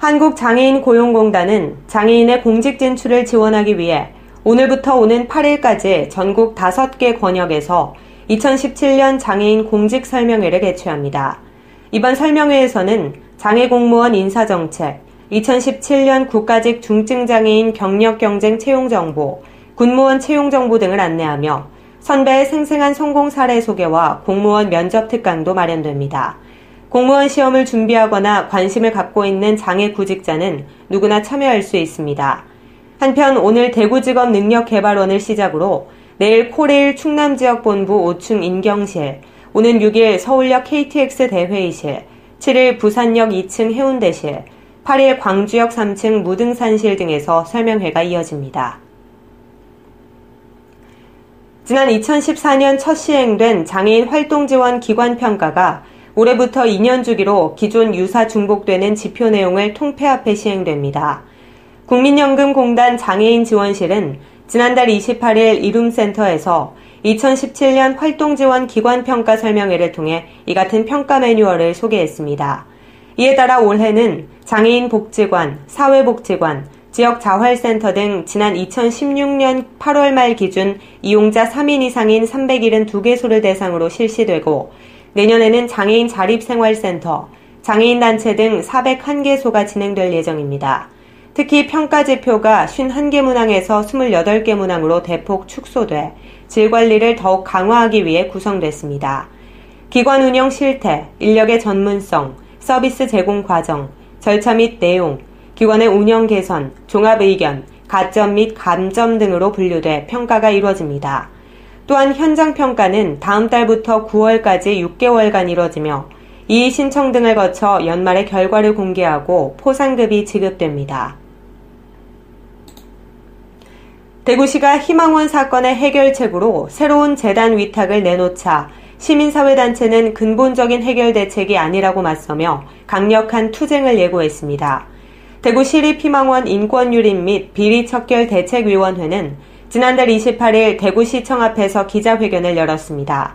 한국장애인고용공단은 장애인의 공직 진출을 지원하기 위해 오늘부터 오는 8일까지 전국 5개 권역에서 2017년 장애인 공직 설명회를 개최합니다. 이번 설명회에서는 장애공무원 인사정책, 2017년 국가직 중증장애인 경력경쟁 채용정보, 군무원 채용정보 등을 안내하며 선배의 생생한 성공 사례 소개와 공무원 면접 특강도 마련됩니다. 공무원 시험을 준비하거나 관심을 갖고 있는 장애 구직자는 누구나 참여할 수 있습니다. 한편 오늘 대구지검 능력개발원을 시작으로 내일 코레일 충남지역본부 5층 인경실, 오는 6일 서울역 KTX 대회의실, 7일 부산역 2층 해운대실, 8일 광주역 3층 무등산실 등에서 설명회가 이어집니다. 지난 2014년 첫 시행된 장애인 활동지원 기관평가가 올해부터 2년 주기로 기존 유사 중복되는 지표 내용을 통폐합해 시행됩니다. 국민연금공단 장애인지원실은 지난달 28일 이룸센터에서 2017년 활동지원 기관평가 설명회를 통해 이 같은 평가 매뉴얼을 소개했습니다. 이에 따라 올해는 장애인복지관, 사회복지관, 지역자활센터 등 지난 2016년 8월 말 기준 이용자 3인 이상인 372개소를 대상으로 실시되고 내년에는 장애인 자립생활센터, 장애인단체 등 401개소가 진행될 예정입니다. 특히 평가지표가 51개 문항에서 28개 문항으로 대폭 축소돼 질관리를 더욱 강화하기 위해 구성됐습니다. 기관 운영 실태, 인력의 전문성, 서비스 제공 과정, 절차 및 내용, 기관의 운영 개선, 종합 의견, 가점 및 감점 등으로 분류돼 평가가 이루어집니다. 또한 현장 평가는 다음 달부터 9월까지 6개월간 이뤄지며 이의 신청 등을 거쳐 연말에 결과를 공개하고 포상급이 지급됩니다. 대구시가 희망원 사건의 해결책으로 새로운 재단 위탁을 내놓자 시민사회단체는 근본적인 해결 대책이 아니라고 맞서며 강력한 투쟁을 예고했습니다. 대구시립희망원 인권유린 및 비리척결대책위원회는 지난달 28일 대구시청 앞에서 기자회견을 열었습니다.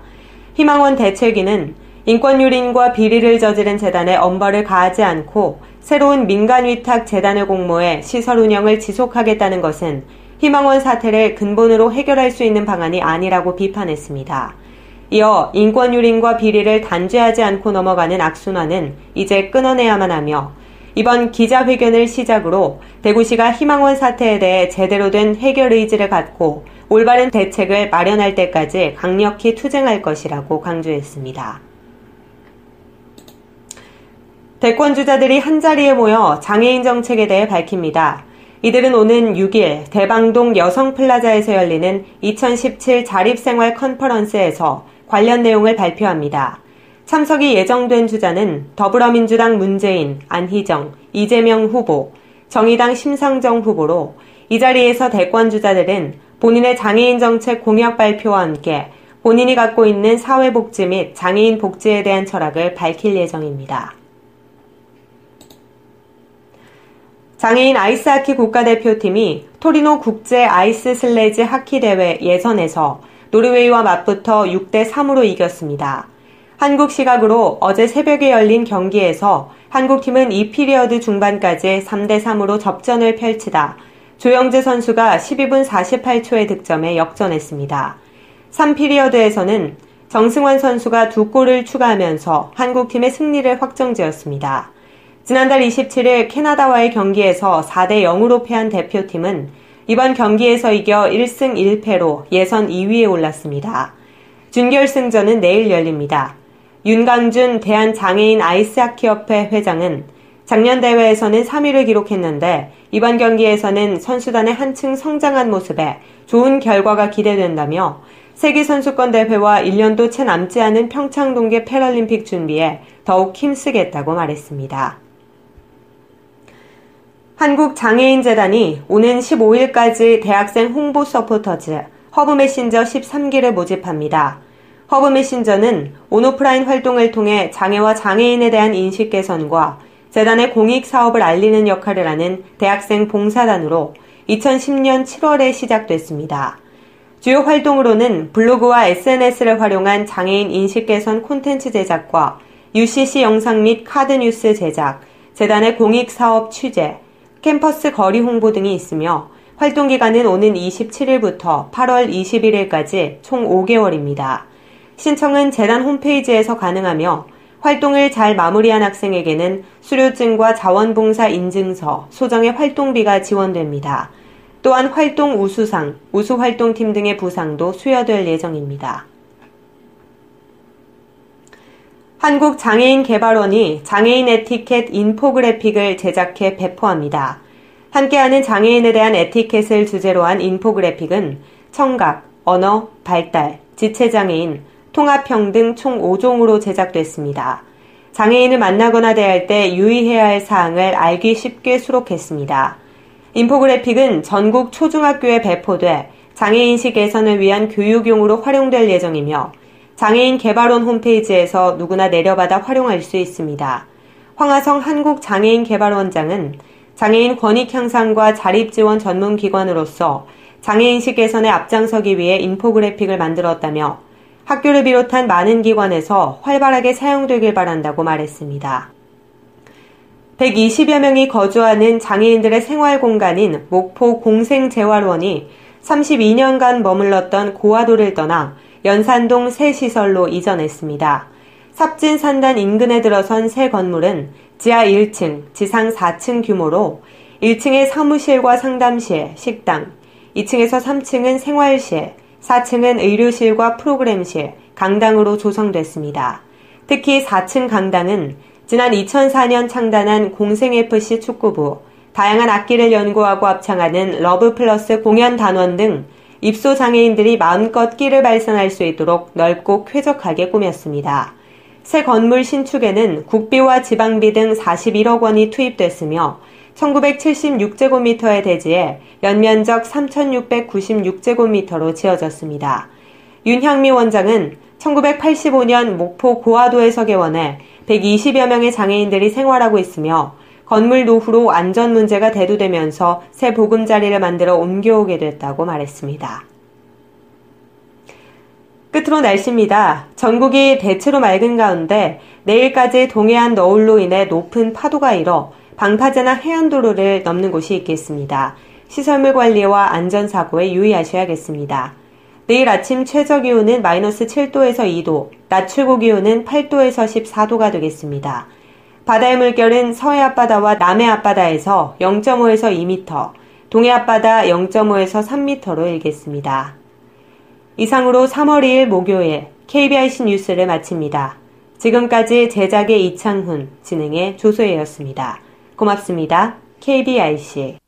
희망원 대책위는 인권유린과 비리를 저지른 재단에 엄벌을 가하지 않고 새로운 민간위탁 재단을 공모해 시설 운영을 지속하겠다는 것은 희망원 사태를 근본으로 해결할 수 있는 방안이 아니라고 비판했습니다. 이어 인권유린과 비리를 단죄하지 않고 넘어가는 악순환은 이제 끊어내야만 하며 이번 기자회견을 시작으로 대구시가 희망원 사태에 대해 제대로 된 해결 의지를 갖고 올바른 대책을 마련할 때까지 강력히 투쟁할 것이라고 강조했습니다. 대권 주자들이 한자리에 모여 장애인 정책에 대해 밝힙니다. 이들은 오는 6일 대방동 여성플라자에서 열리는 2017 자립생활 컨퍼런스에서 관련 내용을 발표합니다. 참석이 예정된 주자는 더불어민주당 문재인, 안희정, 이재명 후보, 정의당 심상정 후보로 이 자리에서 대권 주자들은 본인의 장애인 정책 공약 발표와 함께 본인이 갖고 있는 사회복지 및 장애인 복지에 대한 철학을 밝힐 예정입니다. 장애인 아이스하키 국가대표팀이 토리노 국제 아이스 슬레지 하키 대회 예선에서 노르웨이와 맞붙어 6대3으로 이겼습니다. 한국 시각으로 어제 새벽에 열린 경기에서 한국팀은 2피리어드 중반까지 3대3으로 접전을 펼치다 조영재 선수가 12분 48초의 득점에 역전했습니다. 3피리어드에서는 정승환 선수가 2골을 추가하면서 한국팀의 승리를 확정지었습니다. 지난달 27일 캐나다와의 경기에서 4대0으로 패한 대표팀은 이번 경기에서 이겨 1승 1패로 예선 2위에 올랐습니다. 준결승전은 내일 열립니다. 윤강준 대한장애인아이스하키협회 회장은 작년 대회에서는 3위를 기록했는데 이번 경기에서는 선수단의 한층 성장한 모습에 좋은 결과가 기대된다며 세계선수권대회와 1년도 채 남지 않은 평창동계패럴림픽 준비에 더욱 힘쓰겠다고 말했습니다. 한국장애인재단이 오는 15일까지 대학생 홍보 서포터즈 허브메신저 13기를 모집합니다. 허브메신저는 온오프라인 활동을 통해 장애와 장애인에 대한 인식 개선과 재단의 공익 사업을 알리는 역할을 하는 대학생 봉사단으로 2010년 7월에 시작됐습니다. 주요 활동으로는 블로그와 SNS를 활용한 장애인 인식 개선 콘텐츠 제작과 UCC 영상 및 카드 뉴스 제작, 재단의 공익 사업 취재, 캠퍼스 거리 홍보 등이 있으며 활동 기간은 오는 27일부터 8월 21일까지 총 5개월입니다. 신청은 재단 홈페이지에서 가능하며 활동을 잘 마무리한 학생에게는 수료증과 자원봉사 인증서, 소정의 활동비가 지원됩니다. 또한 활동 우수상, 우수활동팀 등의 부상도 수여될 예정입니다. 한국장애인개발원이 장애인 에티켓 인포그래픽을 제작해 배포합니다. 함께하는 장애인에 대한 에티켓을 주제로 한 인포그래픽은 청각, 언어, 발달, 지체장애인, 통합형 등 총 5종으로 제작됐습니다. 장애인을 만나거나 대할 때 유의해야 할 사항을 알기 쉽게 수록했습니다. 인포그래픽은 전국 초중학교에 배포돼 장애인식 개선을 위한 교육용으로 활용될 예정이며 장애인개발원 홈페이지에서 누구나 내려받아 활용할 수 있습니다. 황화성 한국장애인개발원장은 장애인 권익 향상과 자립지원 전문기관으로서 장애인식 개선에 앞장서기 위해 인포그래픽을 만들었다며 학교를 비롯한 많은 기관에서 활발하게 사용되길 바란다고 말했습니다. 120여 명이 거주하는 장애인들의 생활 공간인 목포 공생재활원이 32년간 머물렀던 고아도를 떠나 연산동 새 시설로 이전했습니다. 삽진산단 인근에 들어선 새 건물은 지하 1층, 지상 4층 규모로 1층에 사무실과 상담실, 식당, 2층에서 3층은 생활실, 4층은 의료실과 프로그램실, 강당으로 조성됐습니다. 특히 4층 강당은 지난 2004년 창단한 공생FC 축구부, 다양한 악기를 연구하고 합창하는 러브플러스 공연 단원 등 입소 장애인들이 마음껏 끼를 발산할 수 있도록 넓고 쾌적하게 꾸몄습니다. 새 건물 신축에는 국비와 지방비 등 41억 원이 투입됐으며 1976제곱미터의 대지에 연면적 3696제곱미터로 지어졌습니다. 윤향미 원장은 1985년 목포 고아도에서 개원해 120여 명의 장애인들이 생활하고 있으며 건물 노후로 안전 문제가 대두되면서 새 보금자리를 만들어 옮겨오게 됐다고 말했습니다. 끝으로 날씨입니다. 전국이 대체로 맑은 가운데 내일까지 동해안 너울로 인해 높은 파도가 일어 방파제나 해안도로를 넘는 곳이 있겠습니다. 시설물 관리와 안전사고에 유의하셔야겠습니다. 내일 아침 최저기온은 -7도에서 2도, 낮 최고기온은 8도에서 14도가 되겠습니다. 바다의 물결은 서해 앞바다와 남해 앞바다에서 0.5에서 2m, 동해 앞바다 0.5에서 3m로 일겠습니다. 이상으로 3월 2일 목요일 KBIC 뉴스를 마칩니다. 지금까지 제작의 이창훈, 진행의 조소혜였습니다. 고맙습니다. KBIC